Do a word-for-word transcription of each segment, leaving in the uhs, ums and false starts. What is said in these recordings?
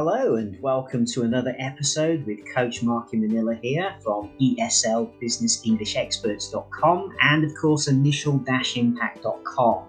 Hello and welcome to another episode with Coach Marky Manilla here from E S L business english experts dot com and of course initial dash impact dot com.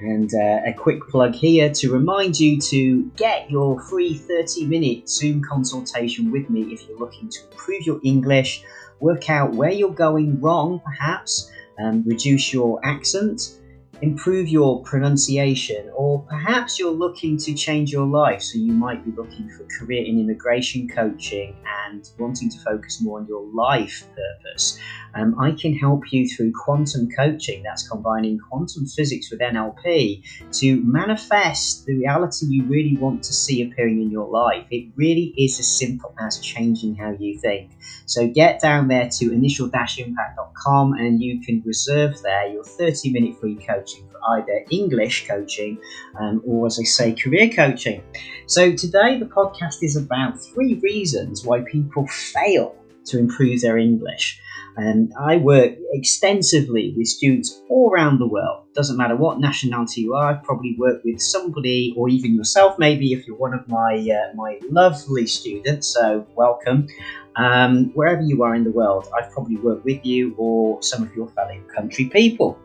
And uh, a quick plug here to remind you to get your free thirty minute Zoom consultation with me if you're looking to improve your English, work out where you're going wrong perhaps, um, reduce your accent, improve your pronunciation, or perhaps you're looking to change your life, so you might be looking for a career in immigration coaching and wanting to focus more on your life purpose. Um, I can help you through quantum coaching, that's combining quantum physics with N L P to manifest the reality you really want to see appearing in your life. It really is as simple as changing how you think. So get down there to initial dash impact dot com and you can reserve there your thirty minute free coaching for either English coaching um, or, as I say, career coaching. So today the podcast is about three reasons why people fail to improve their English. And I work extensively with students all around the world. Doesn't matter what nationality you are, I've probably worked with somebody or even yourself maybe if you're one of my uh, my lovely students, so welcome. Um, wherever you are in the world, I've probably worked with you or some of your fellow country people.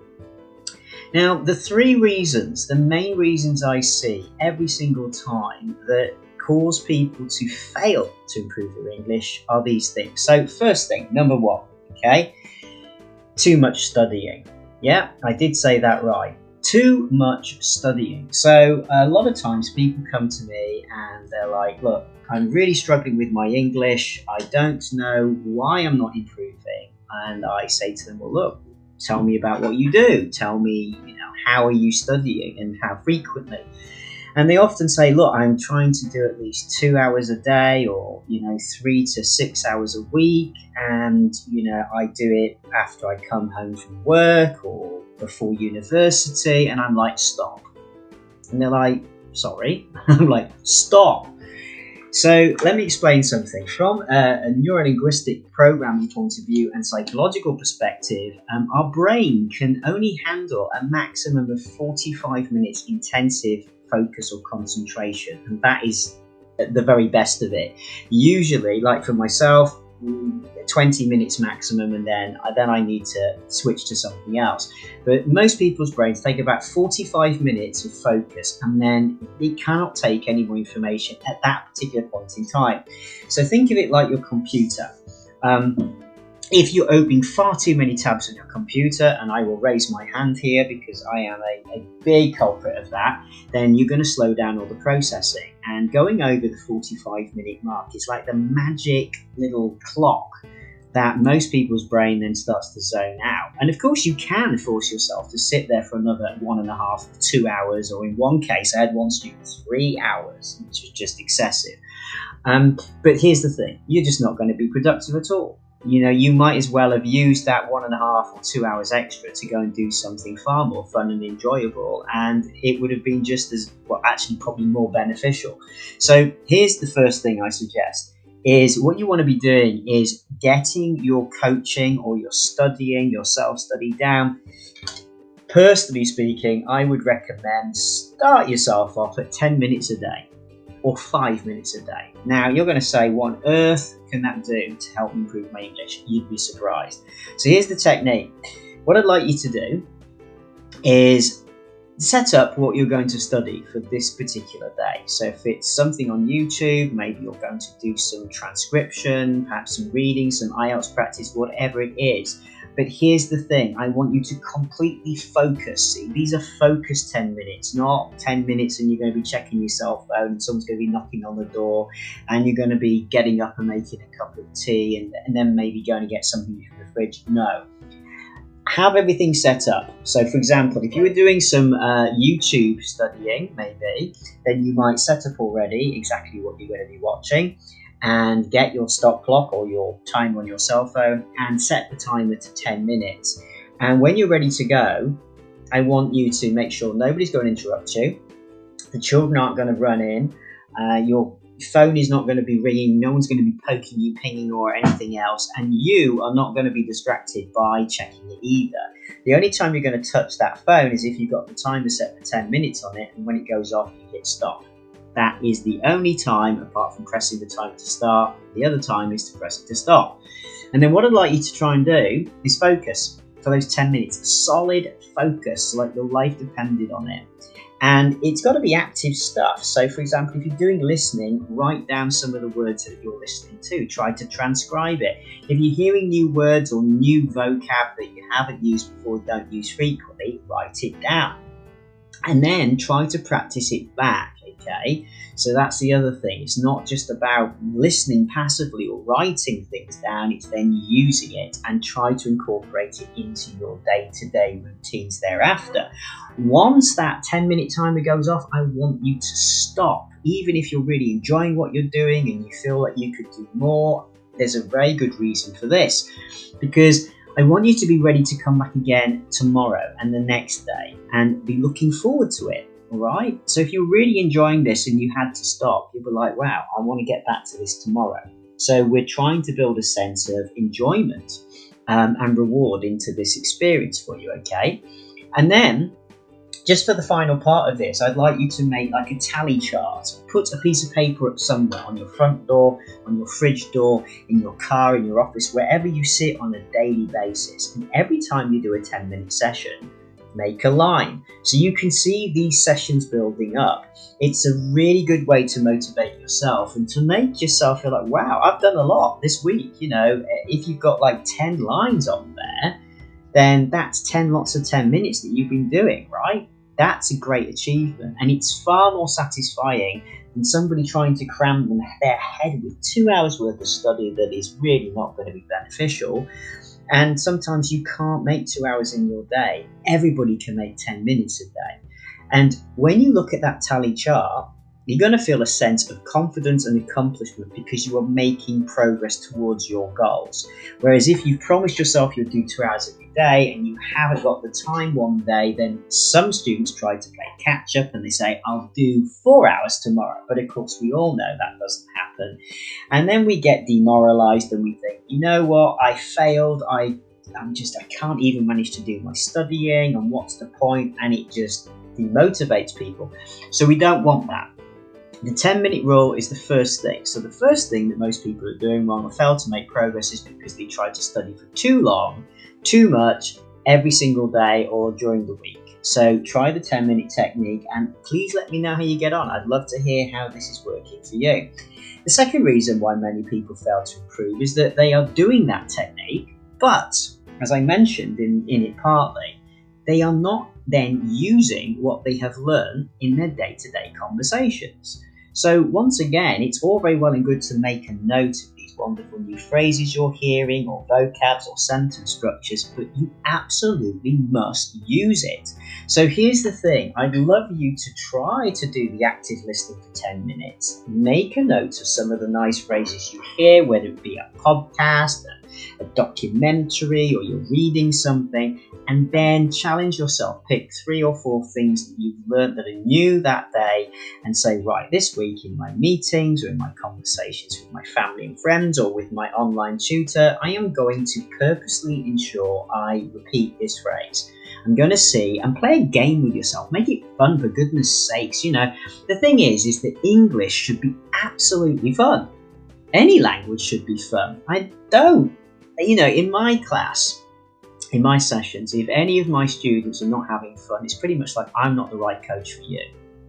Now, the three reasons, the main reasons I see every single time that cause people to fail to improve their English are these things. So first thing, number one, okay, too much studying. Yeah, I did say that right. Too much studying. So a lot of times people come to me and they're like, look, I'm really struggling with my English. I don't know why I'm not improving. And I say to them, well, look, tell me about what you do. Tell me, you know, how are you studying and how frequently? And they often say, look, I'm trying to do at least two hours a day or, you know, three to six hours a week. And, you know, I do it after I come home from work or before university. And I'm like, stop. And they're like, sorry. I'm like, stop. So let me explain something. From a, a neurolinguistic programming point of view and psychological perspective, um, our brain can only handle a maximum of forty-five minutes intensive focus or concentration, and that is the very best of it. Usually, like for myself, twenty minutes maximum, and then, then I need to switch to something else. But most people's brains take about forty-five minutes of focus, and then it cannot take any more information at that particular point in time. So think of it like your computer. Um, if you're opening far too many tabs on your computer, and I will raise my hand here because I am a, a big culprit of that, then you're going to slow down all the processing. And going over the forty-five minute mark is like the magic little clock that most people's brain then starts to zone out. And of course you can force yourself to sit there for another one and a half, two hours, or in one case, I had one student three hours, which was just excessive. Um, but here's the thing, you're just not going to be productive at all. You know, you might as well have used that one and a half or two hours extra to go and do something far more fun and enjoyable, and it would have been just as, well, actually probably more beneficial. So here's the first thing I suggest is what you want to be doing is getting your coaching or your studying, your self-study down. Personally speaking, I would recommend start yourself off at ten minutes a day. Or five minutes a day. Now you're going to say, what on earth can that do to help me improve my English? You'd be surprised. So here's the technique. What I'd like you to do is set up what you're going to study for this particular day. So if it's something on YouTube, maybe you're going to do some transcription, perhaps some reading, some I E L T S practice, whatever it is. But here's the thing, I want you to completely focus. See, these are focused ten minutes, not ten minutes and you're going to be checking your cell phone and someone's going to be knocking on the door and you're going to be getting up and making a cup of tea and, and then maybe going to get something from the fridge. No. Have everything set up. So for example, if you were doing some uh, YouTube studying, maybe, then you might set up already exactly what you're going to be watching. And get your stop clock or your timer on your cell phone and set the timer to ten minutes. And when you're ready to go, I want you to make sure nobody's going to interrupt you. The children aren't going to run in. Uh, your phone is not going to be ringing. No one's going to be poking you, pinging or anything else. And you are not going to be distracted by checking it either. The only time you're going to touch that phone is if you've got the timer set for ten minutes on it. And when it goes off, you hit stop. That is the only time, apart from pressing the timer to start. The other time is to press it to stop. And then what I'd like you to try and do is focus for those ten minutes. Solid focus, like your life depended on it. And it's got to be active stuff. So, for example, if you're doing listening, write down some of the words that you're listening to. Try to transcribe it. If you're hearing new words or new vocab that you haven't used before, don't use frequently, write it down. And then try to practice it back, okay? So that's the other thing. It's not just about listening passively or writing things down. It's then using it and try to incorporate it into your day-to-day routines thereafter. Once that ten-minute timer goes off, I want you to stop. Even if you're really enjoying what you're doing and you feel like you could do more, there's a very good reason for this, because I want you to be ready to come back again tomorrow and the next day and be looking forward to it, all right? So if you're really enjoying this and you had to stop, you'll be like, wow, I want to get back to this tomorrow. So we're trying to build a sense of enjoyment um, and reward into this experience for you, okay? And then just for the final part of this, I'd like you to make like a tally chart. Put a piece of paper up somewhere, on your front door, on your fridge door, in your car, in your office, wherever you sit on a daily basis. And every time you do a ten-minute session, make a line. So you can see these sessions building up. It's a really good way to motivate yourself and to make yourself feel like, wow, I've done a lot this week. You know, if you've got like ten lines on there, then that's ten lots of ten minutes that you've been doing, right? That's a great achievement, and it's far more satisfying than somebody trying to cram them, their head with two hours worth of study that is really not going to be beneficial. And sometimes you can't make two hours in your day. Everybody can make ten minutes a day. And when you look at that tally chart, you're going to feel a sense of confidence and accomplishment because you are making progress towards your goals. Whereas if you've promised yourself you'll do two hours every day and you haven't got the time one day, then some students try to play catch up and they say, I'll do four hours tomorrow. But of course, we all know that doesn't happen. And then we get demoralized and we think, you know what, I failed. I, I'm just, I can't even manage to do my studying, and what's the point? And it just demotivates people. So we don't want that. The ten-minute rule is the first thing. So the first thing that most people are doing wrong or fail to make progress is because they try to study for too long, too much, every single day or during the week. So try the ten-minute technique and please let me know how you get on. I'd love to hear how this is working for you. The second reason why many people fail to improve is that they are doing that technique, but as I mentioned in, in it partly, they are not then using what they have learned in their day-to-day conversations. So once again, it's all very well and good to make a note of these wonderful new phrases you're hearing or vocabs or sentence structures, but you absolutely must use it. So here's the thing. I'd love you to try to do the active listening for ten minutes. Make a note of some of the nice phrases you hear, whether it be a podcast, a documentary, or you're reading something, and then challenge yourself. Pick three or four things that you've learned that are new that day and say, right, this week in my meetings or in my conversations with my family and friends or with my online tutor, I am going to purposely ensure I repeat this phrase. I'm going to see and play a game with yourself. Make it fun, for goodness sakes. You know, the thing is, is that English should be absolutely fun. Any language should be fun. I don't, you know, in my class, in my sessions, if any of my students are not having fun, it's pretty much like, I'm not the right coach for you,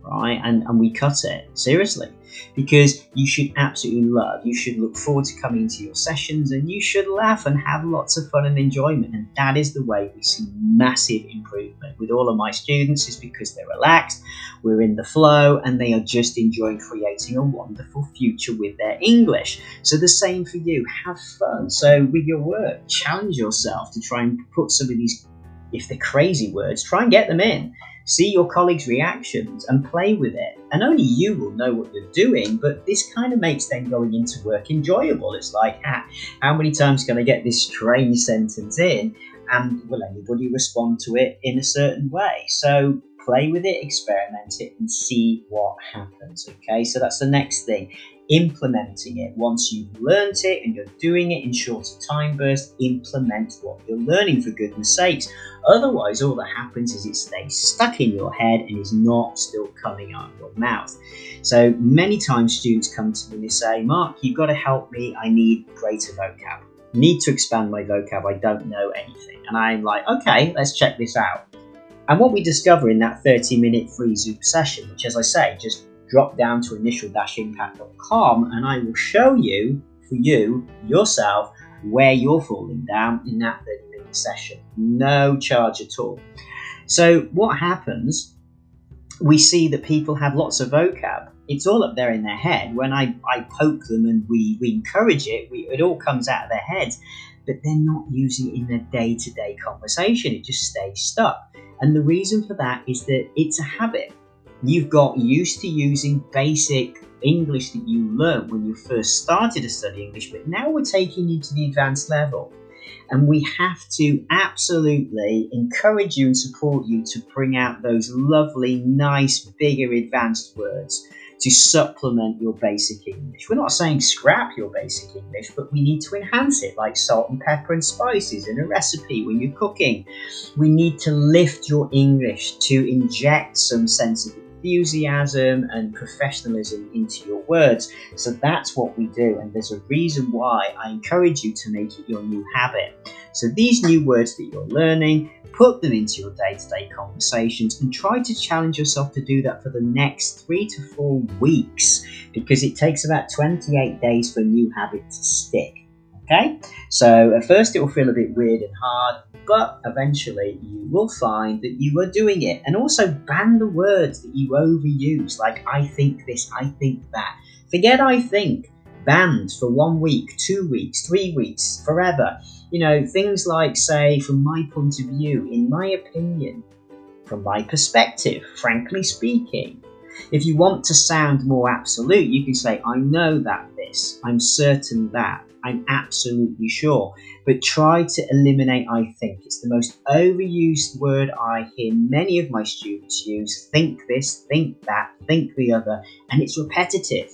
right? And and we cut it, seriously, because you should absolutely love, you should look forward to coming to your sessions, and you should laugh and have lots of fun and enjoyment. And that is the way we see massive improvement with all of my students, is because they're relaxed, we're in the flow, and they are just enjoying creating a wonderful future with their English. So the same for you, have fun. So with your work, challenge yourself to try and put some of these, if they're crazy words, try and get them in. See your colleagues' reactions and play with it. And only you will know what you're doing, but this kind of makes then going into work enjoyable. It's like, ah, how many times can I get this strange sentence in? And will anybody respond to it in a certain way? So play with it, experiment it, and see what happens, okay? So that's the next thing. implementing it. Once you've learned it and you're doing it in shorter time bursts, implement what you're learning, for goodness sakes. Otherwise, all that happens is it stays stuck in your head and is not still coming out of your mouth. So many times students come to me and say, Mark, you've got to help me. I need greater vocab. Need to expand my vocab. I don't know anything. And I'm like, okay, let's check this out. And what we discover in that thirty minute free Zoom session, which, as I say, just drop down to initial dash impact dot com, and I will show you, for you, yourself, where you're falling down in that thirty minute session. No charge at all. So what happens, we see that people have lots of vocab. It's all up there in their head. When I, I poke them and we, we encourage it, we, it all comes out of their heads, but they're not using it in their day-to-day conversation. It just stays stuck. And the reason for that is that it's a habit. You've got used to using basic English that you learned when you first started to study English, but now we're taking you to the advanced level. And we have to absolutely encourage you and support you to bring out those lovely, nice, bigger, advanced words to supplement your basic English. We're not saying scrap your basic English, but we need to enhance it, like salt and pepper and spices in a recipe when you're cooking. We need to lift your English to inject some sense of enthusiasm and professionalism into your words. So that's what we do, and there's a reason why I encourage you to make it your new habit. So these new words that you're learning, put them into your day-to-day conversations and try to challenge yourself to do that for the next three to four weeks, because it takes about twenty-eight days for a new habit to stick. Okay, so at first it will feel a bit weird and hard, but eventually you will find that you are doing it. And also ban the words that you overuse, like I think this, I think that. Forget I think. Banned for one week, two weeks, three weeks, forever. You know, things like, say, from my point of view, in my opinion, from my perspective, frankly speaking. If you want to sound more absolute, you can say, I know that this, I'm certain that, I'm absolutely sure. But try to eliminate I think. It's the most overused word I hear many of my students use. Think this, think that, think the other, and it's repetitive.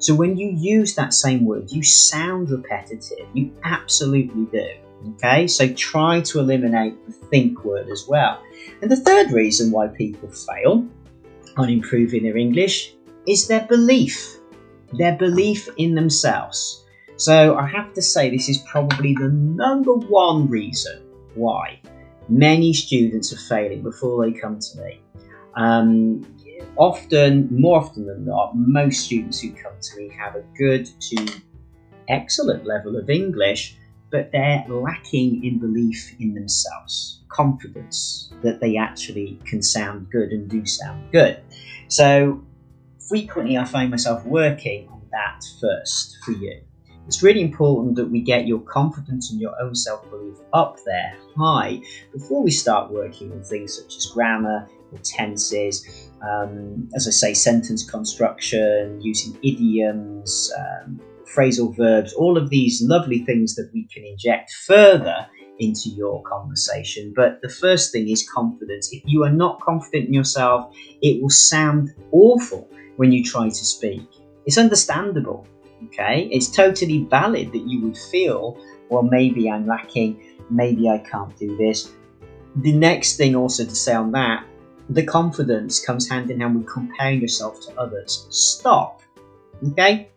So when you use that same word, you sound repetitive. You absolutely do. Okay, so try to eliminate the think word as well. And the third reason why people fail on improving their English is their belief, their belief in themselves. So I have to say, this is probably the number one reason why many students are failing before they come to me. Um, often, more often than not, most students who come to me have a good to excellent level of English, but they're lacking in belief in themselves, confidence that they actually can sound good and do sound good. So frequently I find myself working on that first for you. It's really important that we get your confidence and your own self-belief up there high before we start working on things such as grammar or tenses, um, as I say, sentence construction, using idioms, um, phrasal verbs, all of these lovely things that we can inject further into your conversation. But the first thing is confidence. If you are not confident in yourself, it will sound awful when you try to speak. It's understandable. Okay, it's totally valid that you would feel, well, maybe I'm lacking, maybe I can't do this. The next thing also to say on that, the confidence comes hand in hand with comparing yourself to others. Stop. Okay,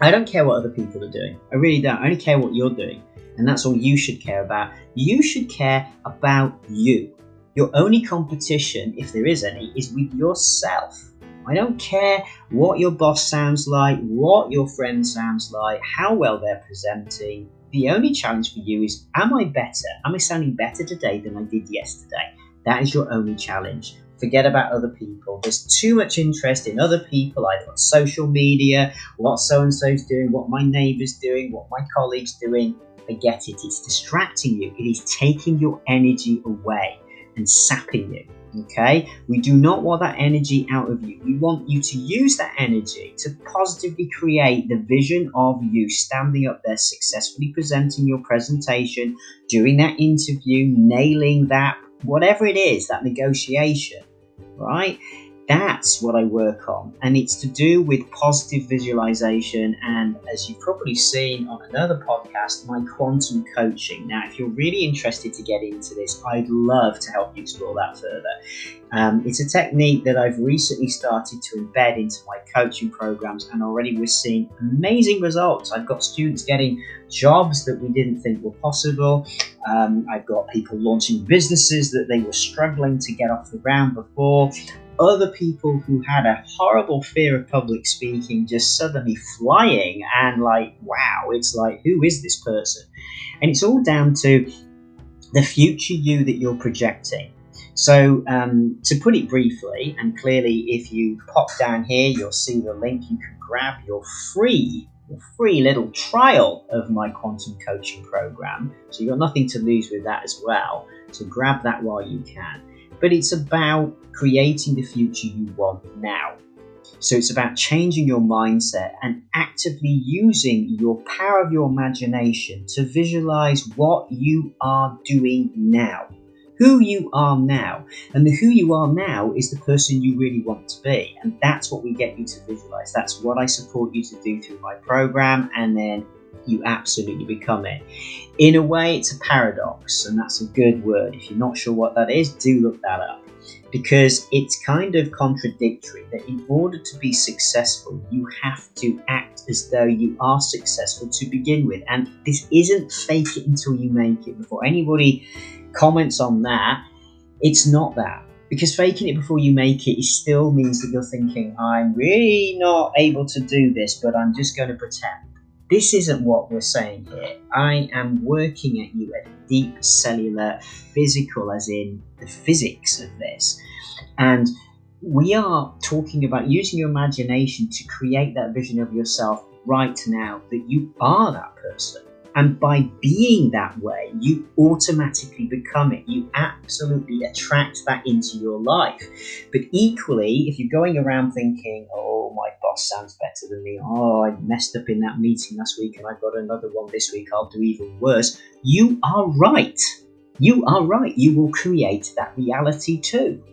I don't care what other people are doing. I really don't. I only care what you're doing. And that's all you should care about. You should care about you. Your only competition, if there is any, is with yourself. I don't care what your boss sounds like, what your friend sounds like, how well they're presenting. The only challenge for you is, am I better? Am I sounding better today than I did yesterday? That is your only challenge. Forget about other people. There's too much interest in other people, either on social media, what so-and-so's doing, what my neighbour's doing, what my colleague's doing. Forget it. It's distracting you. It is taking your energy away and sapping you. Okay, we do not want that energy out of you. We want you to use that energy to positively create the vision of you standing up there, successfully presenting your presentation, doing that interview, nailing that, whatever it is, that negotiation, right? That's what I work on, and it's to do with positive visualization and, as you've probably seen on another podcast, my quantum coaching. Now, if you're really interested to get into this, I'd love to help you explore that further. Um, it's a technique that I've recently started to embed into my coaching programs, and already we're seeing amazing results. I've got students getting jobs that we didn't think were possible. Um, I've got people launching businesses that they were struggling to get off the ground before. Other people who had a horrible fear of public speaking just suddenly flying, and like, wow, it's like, who is this person? And it's all down to the future you that you're projecting. So um, to put it briefly and clearly, if you pop down here, you'll see the link. You can grab your free your free little trial of my quantum coaching program. So you've got nothing to lose with that as well. So grab that while you can. But it's about creating the future you want now. So it's about changing your mindset and actively using your power of your imagination to visualize what you are doing now, who you are now. And the who you are now is the person you really want to be. And that's what we get you to visualize. That's what I support you to do through my program, and then you absolutely become it. In a way, it's a paradox, and that's a good word. If you're not sure what that is, do look that up, because it's kind of contradictory that in order to be successful, you have to act as though you are successful to begin with. And this isn't fake it until you make it. Before anybody comments on that, it's not that. Because faking it before you make it, it still means that you're thinking, I'm really not able to do this, but I'm just going to pretend. This isn't what we're saying here. I am working at you at a deep cellular physical, as in the physics of this. And we are talking about using your imagination to create that vision of yourself right now, that you are that person. And by being that way, you automatically become it. You absolutely attract that into your life. But equally, if you're going around thinking, oh, my boss sounds better than me. Oh, I messed up in that meeting last week and I've got another one this week. I'll do even worse. You are right. You are right. You will create that reality too.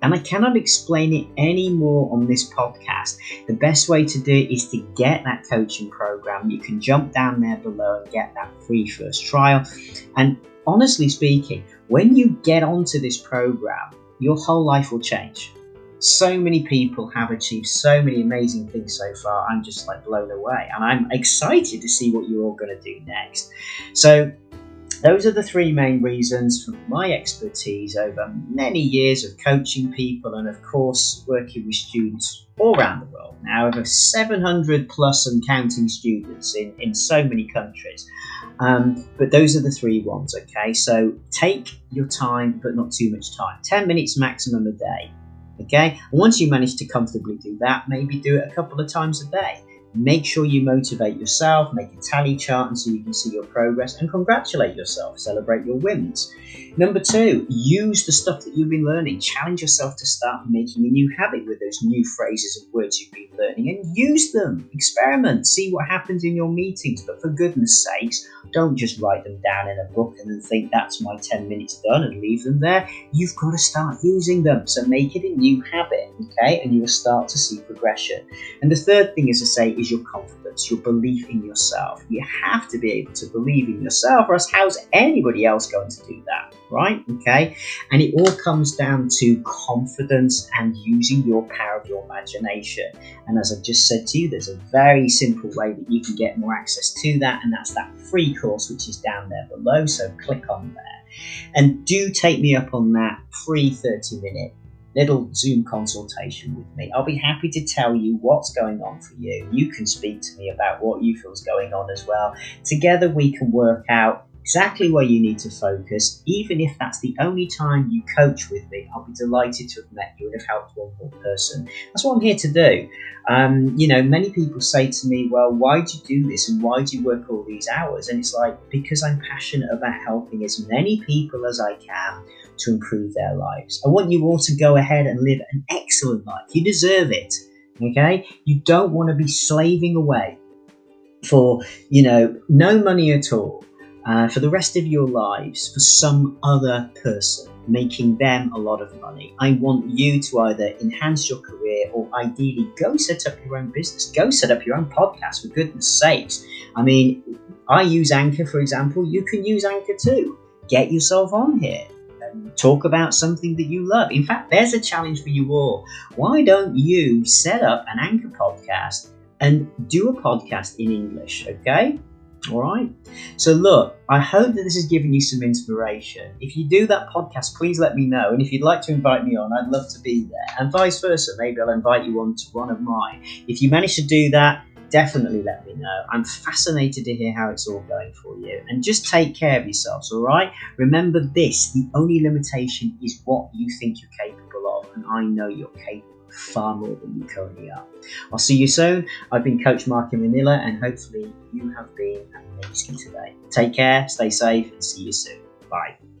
And I cannot explain it any more on this podcast. The best way to do it is to get that coaching program. You can jump down there below and get that free first trial. And honestly speaking, when you get onto this program, your whole life will change. So many people have achieved so many amazing things so far. I'm just like blown away, and I'm excited to see what you're all going to do next. So those are the three main reasons for my expertise over many years of coaching people and, of course, working with students all around the world. Now, over seven hundred plus and counting students in, in so many countries. Um, but those are the three ones, okay? So take your time, but not too much time. ten minutes maximum a day, okay? And once you manage to comfortably do that, maybe do it a couple of times a day. Make sure you motivate yourself, make a tally chart, and so you can see your progress and congratulate yourself, celebrate your wins. Number two, use the stuff that you've been learning. Challenge yourself to start making a new habit with those new phrases and words you've been learning, and use them. Experiment, see what happens in your meetings, but for goodness sakes, don't just write them down in a book and then think that's my ten minutes done and leave them there. You've got to start using them, so make it a new habit, okay? And you will start to see progression. And the third thing is to say, is your confidence, your belief in yourself. You have to be able to believe in yourself, or else how's anybody else going to do that, right? Okay, and it all comes down to confidence and using your power of your imagination. And as I've just said to you, there's a very simple way that you can get more access to that, and that's that free course, which is down there below. So click on there, and do take me up on that free thirty minute little Zoom consultation with me. I'll be happy to tell you what's going on for you. You can speak to me about what you feel is going on as well. Together we can work out exactly where you need to focus. Even if that's the only time you coach with me, I'll be delighted to have met you and have helped one more person. That's what I'm here to do. Um, you know, many people say to me, well, why do you do this and why do you work all these hours? And it's like, because I'm passionate about helping as many people as I can to improve their lives. I want you all to go ahead and live an excellent life. You deserve it, okay? You don't want to be slaving away for, you know, no money at all. uh, for the rest of your lives for some other person, making them a lot of money. I want you to either enhance your career or ideally go set up your own business, go set up your own podcast, for goodness sakes. I mean, I use Anchor, for example. You can use Anchor too. Get yourself on here and talk about something that you love. In fact, there's a challenge for you all. Why don't you set up an Anchor podcast and do a podcast in English, okay? All right. So look, I hope that this has given you some inspiration. If you do that podcast, please let me know. And if you'd like to invite me on, I'd love to be there. And vice versa, maybe I'll invite you on to one of mine. If you manage to do that, definitely let me know. I'm fascinated to hear how it's all going for you. And just take care of yourselves, all right? Remember this, the only limitation is what you think you're capable of. And I know you're capable far more than you currently are. I'll see you soon. I've been Coach Mark in Manila, and hopefully you have been amazing today. Take care, stay safe, and see you soon. Bye.